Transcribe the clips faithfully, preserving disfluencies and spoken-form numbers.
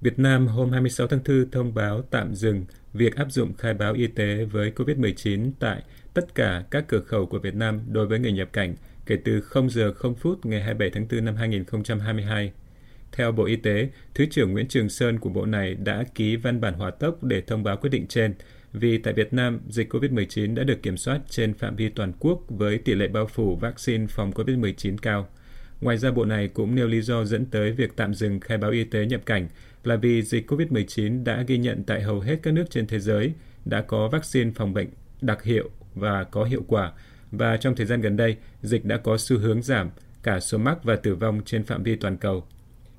Việt Nam hôm hai mươi sáu tháng tư thông báo tạm dừng việc áp dụng khai báo y tế với cô vít mười chín tại tất cả các cửa khẩu của Việt Nam đối với người nhập cảnh kể từ không giờ không phút ngày hai mươi bảy tháng tư năm hai nghìn không trăm hai mươi hai. Theo Bộ Y tế, Thứ trưởng Nguyễn Trường Sơn của Bộ này đã ký văn bản hỏa tốc để thông báo quyết định trên, vì tại Việt Nam, dịch cô vít mười chín đã được kiểm soát trên phạm vi toàn quốc với tỷ lệ bao phủ vaccine phòng cô vít mười chín cao. Ngoài ra, Bộ này cũng nêu lý do dẫn tới việc tạm dừng khai báo y tế nhập cảnh là vì dịch cô vít mười chín đã ghi nhận tại hầu hết các nước trên thế giới, đã có vaccine phòng bệnh đặc hiệu và có hiệu quả, và trong thời gian gần đây, dịch đã có xu hướng giảm cả số mắc và tử vong trên phạm vi toàn cầu.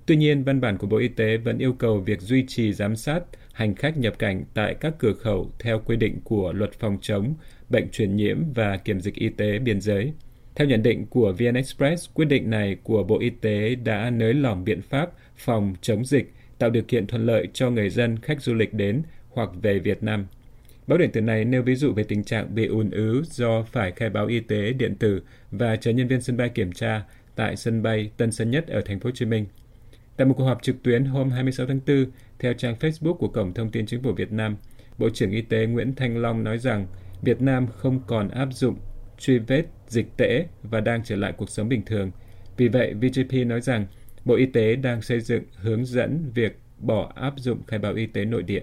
Tuy nhiên, văn bản của Bộ Y tế vẫn yêu cầu việc duy trì giám sát hành khách nhập cảnh tại các cửa khẩu theo quy định của Luật phòng chống bệnh truyền nhiễm và kiểm dịch y tế biên giới. Theo nhận định của vê en Express, quyết định này của Bộ Y tế đã nới lỏng biện pháp phòng chống dịch, tạo điều kiện thuận lợi cho người dân, khách du lịch đến hoặc về Việt Nam. Báo điện tử này nêu ví dụ về tình trạng bị ùn ứ do phải khai báo y tế điện tử và chờ nhân viên sân bay kiểm tra tại sân bay Tân Sơn Nhất ở thành phố Hồ Chí Minh. Tại một cuộc họp trực tuyến hôm hai mươi sáu tháng tư, theo trang Facebook của Cổng Thông tin Chính phủ Việt Nam, Bộ trưởng Y tế Nguyễn Thanh Long nói rằng Việt Nam không còn áp dụng truy vết dịch tễ và đang trở lại cuộc sống bình thường. Vì vậy, vê giê pê nói rằng Bộ Y tế đang xây dựng hướng dẫn việc bỏ áp dụng khai báo y tế nội địa.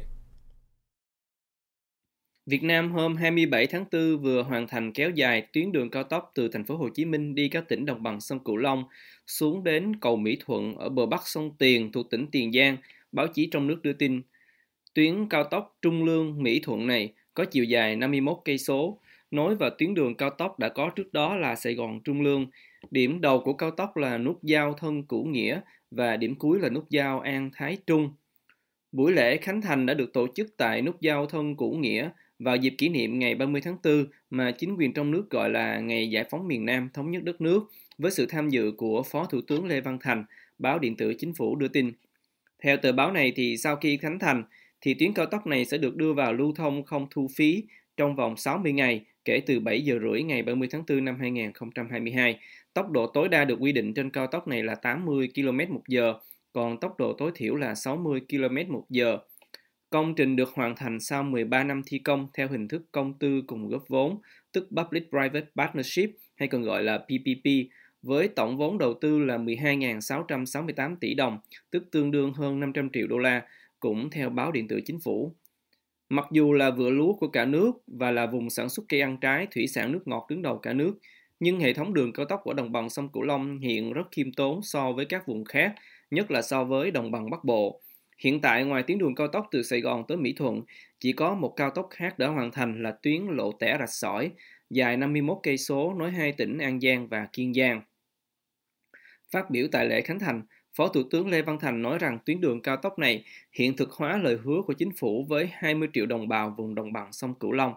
Việt Nam hôm hai mươi bảy tháng tư vừa hoàn thành kéo dài tuyến đường cao tốc từ thành phố Hồ Chí Minh đi các tỉnh đồng bằng sông Cửu Long xuống đến cầu Mỹ Thuận ở bờ bắc sông Tiền thuộc tỉnh Tiền Giang, báo chí trong nước đưa tin. Tuyến cao tốc Trung Lương Mỹ Thuận này có chiều dài năm mươi mốt cây số, nối vào tuyến đường cao tốc đã có trước đó là Sài Gòn Trung Lương. Điểm đầu của cao tốc là nút giao Thân Cửu Nghĩa và điểm cuối là nút giao An Thái Trung. Buổi lễ khánh thành đã được tổ chức tại nút giao Thân Cửu Nghĩa vào dịp kỷ niệm ngày ba mươi tháng tư mà chính quyền trong nước gọi là Ngày Giải phóng miền Nam thống nhất đất nước, với sự tham dự của Phó Thủ tướng Lê Văn Thành, báo điện tử Chính phủ đưa tin. Theo tờ báo này, thì sau khi khánh thành, thì tuyến cao tốc này sẽ được đưa vào lưu thông không thu phí trong vòng sáu mươi ngày, kể từ bảy giờ rưỡi ngày ba mươi tháng tư năm hai nghìn không trăm hai mươi hai. Tốc độ tối đa được quy định trên cao tốc này là tám mươi ki lô mét một giờ, còn tốc độ tối thiểu là sáu mươi ki lô mét một giờ. Công trình được hoàn thành sau mười ba năm thi công theo hình thức công tư cùng góp vốn, tức Public-Private Partnership hay còn gọi là pê pê pê, với tổng vốn đầu tư là mười hai nghìn sáu trăm sáu mươi tám tỷ đồng, tức tương đương hơn năm trăm triệu đô la, cũng theo báo điện tử Chính phủ. Mặc dù là vựa lúa của cả nước và là vùng sản xuất cây ăn trái, thủy sản nước ngọt đứng đầu cả nước, nhưng hệ thống đường cao tốc của đồng bằng sông Cửu Long hiện rất khiêm tốn so với các vùng khác, nhất là so với đồng bằng Bắc Bộ. Hiện tại, ngoài tuyến đường cao tốc từ Sài Gòn tới Mỹ Thuận, chỉ có một cao tốc khác đã hoàn thành là tuyến Lộ Tẻ Rạch Sỏi, dài năm mươi mốt cây số nối hai tỉnh An Giang và Kiên Giang. Phát biểu tại lễ khánh thành, Phó Thủ tướng Lê Văn Thành nói rằng tuyến đường cao tốc này hiện thực hóa lời hứa của chính phủ với hai mươi triệu đồng bào vùng đồng bằng sông Cửu Long.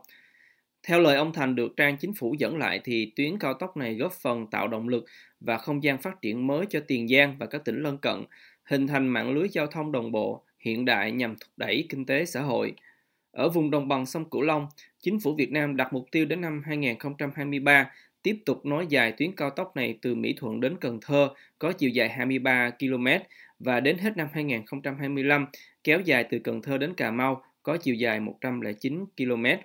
Theo lời ông Thành được trang Chính phủ dẫn lại, thì tuyến cao tốc này góp phần tạo động lực và không gian phát triển mới cho Tiền Giang và các tỉnh lân cận, hình thành mạng lưới giao thông đồng bộ, hiện đại nhằm thúc đẩy kinh tế xã hội. Ở vùng đồng bằng sông Cửu Long, Chính phủ Việt Nam đặt mục tiêu đến năm hai nghìn không trăm hai mươi ba tiếp tục nối dài tuyến cao tốc này từ Mỹ Thuận đến Cần Thơ có chiều dài hai mươi ba ki lô mét và đến hết năm hai nghìn không trăm hai mươi lăm kéo dài từ Cần Thơ đến Cà Mau có chiều dài một trăm lẻ chín ki lô mét.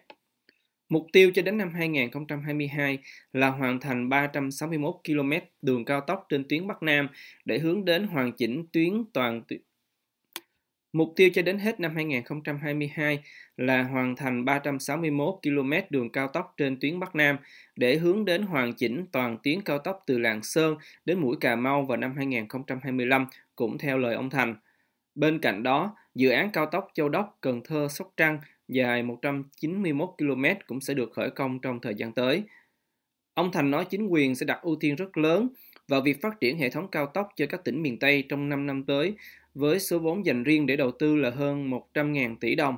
Mục tiêu cho đến năm hai nghìn không trăm hai mươi hai là hoàn thành ba trăm sáu mươi mốt ki lô mét đường cao tốc trên tuyến Bắc Nam để hướng đến hoàn chỉnh tuyến toàn tuyến. Mục tiêu cho đến hết năm hai nghìn không trăm hai mươi hai là hoàn thành ba trăm sáu mươi mốt ki lô mét đường cao tốc trên tuyến Bắc Nam để hướng đến hoàn chỉnh toàn tuyến cao tốc từ Lạng Sơn đến mũi Cà Mau vào năm hai nghìn không trăm hai mươi lăm, cũng theo lời ông Thành. Bên cạnh đó, dự án cao tốc Châu Đốc, Cần Thơ, Sóc Trăng dài một trăm chín mươi mốt ki lô mét cũng sẽ được khởi công trong thời gian tới. Ông Thành nói chính quyền sẽ đặt ưu tiên rất lớn vào việc phát triển hệ thống cao tốc cho các tỉnh miền Tây trong năm năm tới, với số vốn dành riêng để đầu tư là hơn một trăm nghìn tỷ đồng.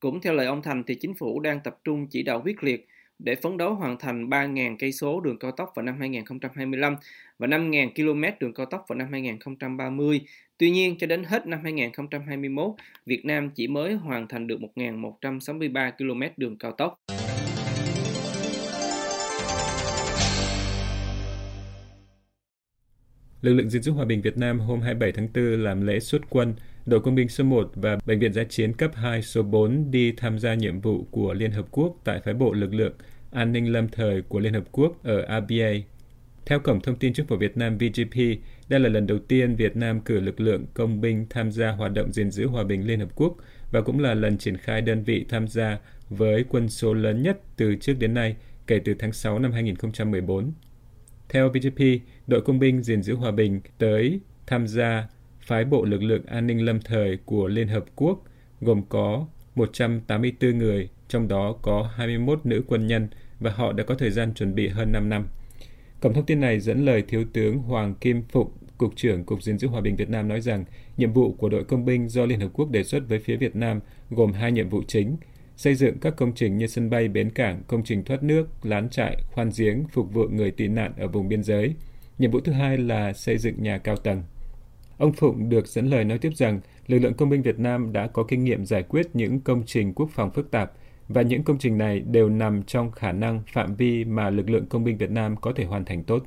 Cũng theo lời ông Thành, thì chính phủ đang tập trung chỉ đạo quyết liệt để phấn đấu hoàn thành ba nghìn cây số đường cao tốc vào năm hai nghìn không trăm hai mươi lăm và năm nghìn ki lô mét đường cao tốc vào năm hai nghìn không trăm ba mươi. Tuy nhiên, cho đến hết năm hai nghìn không trăm hai mươi mốt, Việt Nam chỉ mới hoàn thành được một nghìn một trăm sáu mươi ba ki lô mét đường cao tốc. Lực lượng gìn giữ hòa bình Việt Nam hôm hai mươi bảy tháng tư làm lễ xuất quân, đội công binh số một và Bệnh viện giã chiến cấp hai số bốn đi tham gia nhiệm vụ của Liên Hợp Quốc tại phái bộ lực lượng an ninh lâm thời của Liên Hợp Quốc ở Abyei. Theo Cổng Thông tin Chính phủ Việt Nam vê giê pê, đây là lần đầu tiên Việt Nam cử lực lượng công binh tham gia hoạt động gìn giữ hòa bình Liên Hợp Quốc và cũng là lần triển khai đơn vị tham gia với quân số lớn nhất từ trước đến nay kể từ tháng sáu năm hai nghìn không trăm mười bốn. Theo vê giê pê, đội công binh gìn giữ hòa bình tới tham gia phái bộ lực lượng an ninh lâm thời của Liên Hợp Quốc gồm có một trăm tám mươi tư người, trong đó có hai mươi mốt nữ quân nhân và họ đã có thời gian chuẩn bị hơn năm năm. Cổng thông tin này dẫn lời Thiếu tướng Hoàng Kim Phụng, Cục trưởng Cục Gìn giữ Hòa bình Việt Nam nói rằng nhiệm vụ của đội công binh do Liên Hợp Quốc đề xuất với phía Việt Nam gồm hai nhiệm vụ chính: xây dựng các công trình như sân bay, bến cảng, công trình thoát nước, lán trại, khoan giếng, phục vụ người tị nạn ở vùng biên giới. Nhiệm vụ thứ hai là xây dựng nhà cao tầng. Ông Phụng được dẫn lời nói tiếp rằng lực lượng công binh Việt Nam đã có kinh nghiệm giải quyết những công trình quốc phòng phức tạp và những công trình này đều nằm trong khả năng phạm vi mà lực lượng công binh Việt Nam có thể hoàn thành tốt.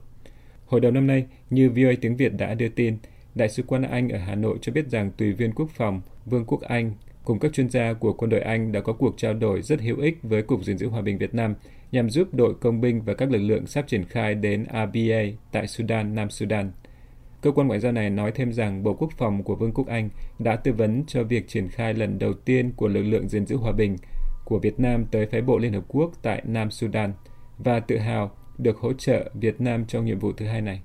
Hồi đầu năm nay, như vê o a tiếng Việt đã đưa tin, Đại sứ quán Anh ở Hà Nội cho biết rằng tùy viên quốc phòng Vương quốc Anh cùng các chuyên gia của quân đội Anh đã có cuộc trao đổi rất hữu ích với Cục Gìn giữ Hòa bình Việt Nam nhằm giúp đội công binh và các lực lượng sắp triển khai đến Abyei tại Sudan, Nam Sudan. Cơ quan ngoại giao này nói thêm rằng Bộ Quốc phòng của Vương quốc Anh đã tư vấn cho việc triển khai lần đầu tiên của lực lượng gìn giữ hòa bình của Việt Nam tới phái bộ Liên Hợp Quốc tại Nam Sudan và tự hào được hỗ trợ Việt Nam trong nhiệm vụ thứ hai này.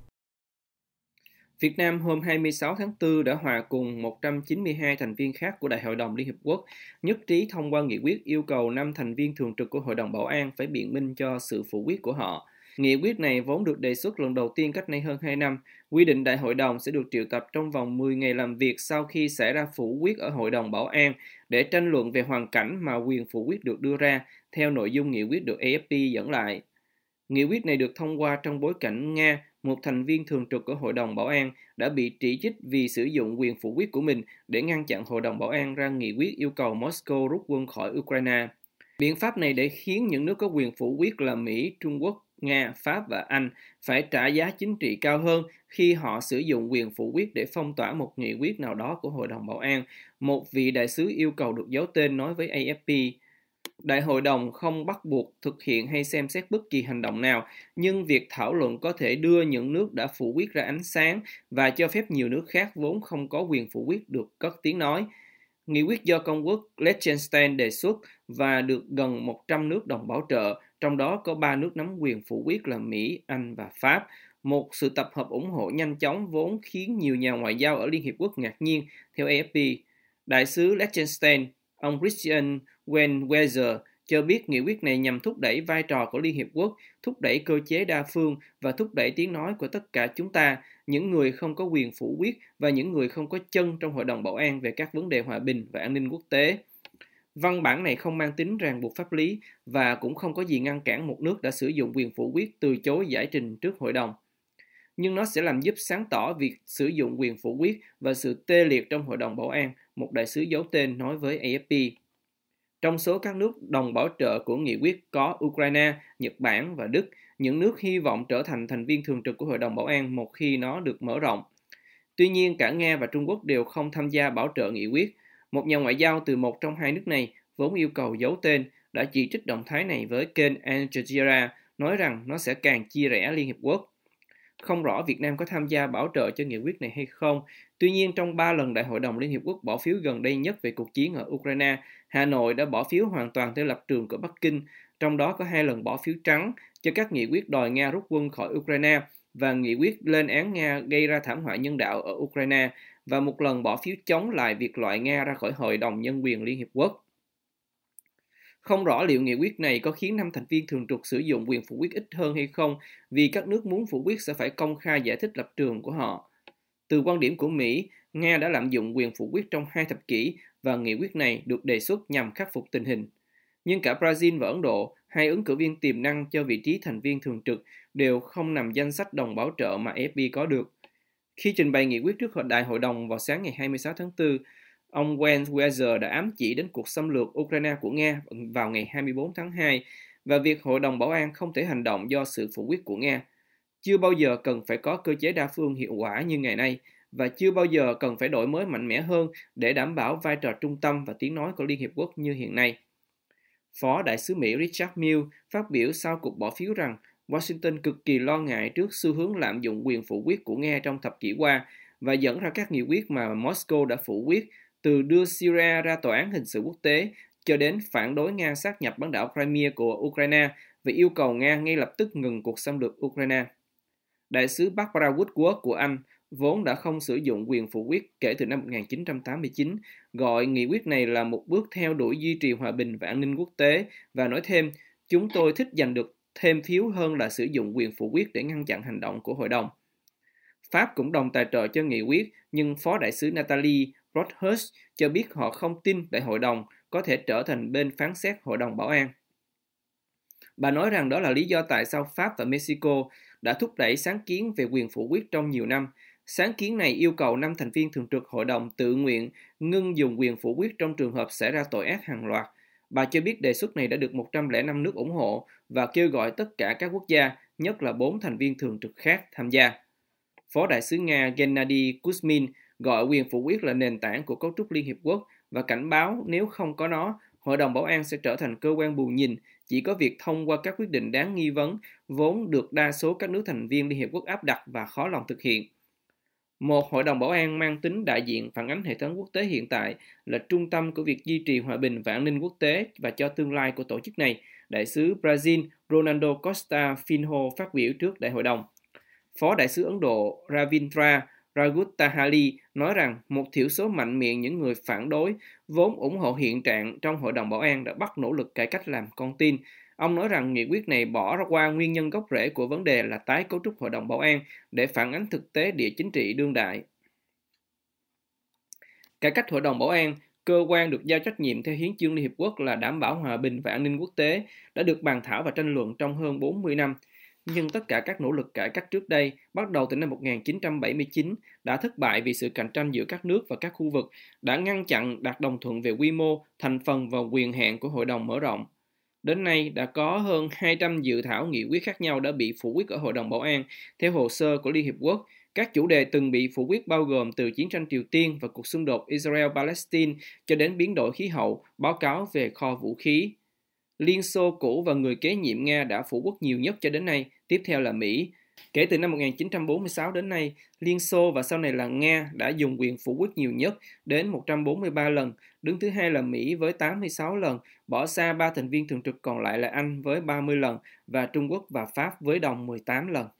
Việt Nam hôm hai mươi sáu tháng tư đã hòa cùng một trăm chín mươi hai thành viên khác của Đại hội đồng Liên Hiệp Quốc nhất trí thông qua nghị quyết yêu cầu năm thành viên thường trực của Hội đồng Bảo an phải biện minh cho sự phủ quyết của họ. Nghị quyết này vốn được đề xuất lần đầu tiên cách nay hơn hai năm, quy định Đại hội đồng sẽ được triệu tập trong vòng mười ngày làm việc sau khi xảy ra phủ quyết ở Hội đồng Bảo an để tranh luận về hoàn cảnh mà quyền phủ quyết được đưa ra, theo nội dung nghị quyết được a ép pê dẫn lại. Nghị quyết này được thông qua trong bối cảnh Nga, một thành viên thường trực của Hội đồng Bảo an, đã bị chỉ trích vì sử dụng quyền phủ quyết của mình để ngăn chặn Hội đồng Bảo an ra nghị quyết yêu cầu Moscow rút quân khỏi Ukraine. Biện pháp này để khiến những nước có quyền phủ quyết là Mỹ, Trung Quốc, Nga, Pháp và Anh phải trả giá chính trị cao hơn khi họ sử dụng quyền phủ quyết để phong tỏa một nghị quyết nào đó của Hội đồng Bảo an, một vị đại sứ yêu cầu được giấu tên nói với a ép pê. Đại hội đồng không bắt buộc thực hiện hay xem xét bất kỳ hành động nào, nhưng việc thảo luận có thể đưa những nước đã phủ quyết ra ánh sáng và cho phép nhiều nước khác vốn không có quyền phủ quyết được cất tiếng nói. Nghị quyết do Công quốc Liechtenstein đề xuất và được gần một trăm nước đồng bảo trợ, trong đó có ba nước nắm quyền phủ quyết là Mỹ, Anh và Pháp. Một sự tập hợp ủng hộ nhanh chóng vốn khiến nhiều nhà ngoại giao ở Liên Hiệp Quốc ngạc nhiên, theo a ép pê. Đại sứ Liechtenstein, ông Christian Wenaweser, cho biết nghị quyết này nhằm thúc đẩy vai trò của Liên Hiệp Quốc, thúc đẩy cơ chế đa phương và thúc đẩy tiếng nói của tất cả chúng ta, những người không có quyền phủ quyết và những người không có chân trong Hội đồng Bảo an về các vấn đề hòa bình và an ninh quốc tế. Văn bản này không mang tính ràng buộc pháp lý và cũng không có gì ngăn cản một nước đã sử dụng quyền phủ quyết từ chối giải trình trước hội đồng. Nhưng nó sẽ làm giúp sáng tỏ việc sử dụng quyền phủ quyết và sự tê liệt trong Hội đồng Bảo an, một đại sứ giấu tên nói với a ép pê. Trong số các nước đồng bảo trợ của nghị quyết có Ukraine, Nhật Bản và Đức, những nước hy vọng trở thành thành viên thường trực của Hội đồng Bảo an một khi nó được mở rộng. Tuy nhiên, cả Nga và Trung Quốc đều không tham gia bảo trợ nghị quyết. Một nhà ngoại giao từ một trong hai nước này, vốn yêu cầu giấu tên, đã chỉ trích động thái này với kênh Al Jazeera, nói rằng nó sẽ càng chia rẽ Liên Hiệp Quốc. Không rõ Việt Nam có tham gia bảo trợ cho nghị quyết này hay không. Tuy nhiên, trong ba lần Đại hội đồng Liên Hiệp Quốc bỏ phiếu gần đây nhất về cuộc chiến ở Ukraine, Hà Nội đã bỏ phiếu hoàn toàn theo lập trường của Bắc Kinh, trong đó có hai lần bỏ phiếu trắng cho các nghị quyết đòi Nga rút quân khỏi Ukraine và nghị quyết lên án Nga gây ra thảm họa nhân đạo ở Ukraine, và một lần bỏ phiếu chống lại việc loại Nga ra khỏi Hội đồng Nhân quyền Liên Hiệp Quốc. Không rõ liệu nghị quyết này có khiến năm thành viên thường trực sử dụng quyền phủ quyết ít hơn hay không, vì các nước muốn phủ quyết sẽ phải công khai giải thích lập trường của họ. Từ quan điểm của Mỹ, Nga đã lạm dụng quyền phủ quyết trong hai thập kỷ và nghị quyết này được đề xuất nhằm khắc phục tình hình. Nhưng cả Brazil và Ấn Độ, hai ứng cử viên tiềm năng cho vị trí thành viên thường trực, đều không nằm danh sách đồng bảo trợ mà a ép pê có được. Khi trình bày nghị quyết trước Đại hội đồng vào sáng ngày hai mươi sáu tháng tư, ông Wenaweser đã ám chỉ đến cuộc xâm lược Ukraine của Nga vào ngày hai mươi bốn tháng hai và việc Hội đồng Bảo an không thể hành động do sự phủ quyết của Nga. Chưa bao giờ cần phải có cơ chế đa phương hiệu quả như ngày nay và chưa bao giờ cần phải đổi mới mạnh mẽ hơn để đảm bảo vai trò trung tâm và tiếng nói của Liên Hiệp Quốc như hiện nay. Phó Đại sứ Mỹ Richard Mill phát biểu sau cuộc bỏ phiếu rằng Washington cực kỳ lo ngại trước xu hướng lạm dụng quyền phủ quyết của Nga trong thập kỷ qua và dẫn ra các nghị quyết mà Moscow đã phủ quyết từ đưa Syria ra tòa án hình sự quốc tế cho đến phản đối Nga sát nhập bán đảo Crimea của Ukraine và yêu cầu Nga ngay lập tức ngừng cuộc xâm lược Ukraine. Đại sứ Barbara Woodward của Anh, vốn đã không sử dụng quyền phủ quyết kể từ năm một nghìn chín trăm tám mươi chín, gọi nghị quyết này là một bước theo đuổi duy trì hòa bình và an ninh quốc tế và nói thêm, chúng tôi thích giành được thêm phiếu hơn là sử dụng quyền phủ quyết để ngăn chặn hành động của hội đồng. Pháp cũng đồng tài trợ cho nghị quyết, nhưng Phó Đại sứ Natalie Rothschild cho biết họ không tin đại hội đồng có thể trở thành bên phán xét Hội đồng Bảo an. Bà nói rằng đó là lý do tại sao Pháp và Mexico đã thúc đẩy sáng kiến về quyền phủ quyết trong nhiều năm. Sáng kiến này yêu cầu năm thành viên thường trực hội đồng tự nguyện ngưng dùng quyền phủ quyết trong trường hợp xảy ra tội ác hàng loạt. Bà cho biết đề xuất này đã được một trăm lẻ năm nước ủng hộ và kêu gọi tất cả các quốc gia, nhất là bốn thành viên thường trực khác tham gia. Phó Đại sứ Nga Gennady Kusmin gọi quyền phủ quyết là nền tảng của cấu trúc Liên Hiệp Quốc và cảnh báo nếu không có nó, Hội đồng Bảo an sẽ trở thành cơ quan bù nhìn, chỉ có việc thông qua các quyết định đáng nghi vấn, vốn được đa số các nước thành viên Liên Hiệp Quốc áp đặt và khó lòng thực hiện. Một Hội đồng Bảo an mang tính đại diện phản ánh hệ thống quốc tế hiện tại là trung tâm của việc duy trì hòa bình và an ninh quốc tế và cho tương lai của tổ chức này, Đại sứ Brazil Ronaldo Costa Filho phát biểu trước Đại hội đồng. Phó Đại sứ Ấn Độ Ravindra Raigut Tahali nói rằng một thiểu số mạnh miệng những người phản đối vốn ủng hộ hiện trạng trong Hội đồng Bảo an đã bắt nỗ lực cải cách làm con tin. Ông nói rằng nghị quyết này bỏ ra qua nguyên nhân gốc rễ của vấn đề là tái cấu trúc Hội đồng Bảo an để phản ánh thực tế địa chính trị đương đại. Cải cách Hội đồng Bảo an, cơ quan được giao trách nhiệm theo hiến chương Liên Hiệp Quốc là đảm bảo hòa bình và an ninh quốc tế, đã được bàn thảo và tranh luận trong hơn bốn mươi năm. Nhưng tất cả các nỗ lực cải cách trước đây, bắt đầu từ năm một nghìn chín trăm bảy mươi chín, đã thất bại vì sự cạnh tranh giữa các nước và các khu vực, đã ngăn chặn đạt đồng thuận về quy mô, thành phần và quyền hạn của Hội đồng mở rộng. Đến nay, đã có hơn hai trăm dự thảo nghị quyết khác nhau đã bị phủ quyết ở Hội đồng Bảo an. Theo hồ sơ của Liên Hiệp Quốc, các chủ đề từng bị phủ quyết bao gồm từ chiến tranh Triều Tiên và cuộc xung đột Israel-Palestine cho đến biến đổi khí hậu, báo cáo về kho vũ khí. Liên Xô cũ và người kế nhiệm Nga đã phủ quyết nhiều nhất cho đến nay, tiếp theo là Mỹ. Kể từ năm một nghìn chín trăm bốn mươi sáu đến nay, Liên Xô và sau này là Nga đã dùng quyền phủ quyết nhiều nhất đến một trăm bốn mươi ba lần, đứng thứ hai là Mỹ với tám mươi sáu lần, bỏ xa ba thành viên thường trực còn lại là Anh với ba mươi lần và Trung Quốc và Pháp với đồng mười tám lần.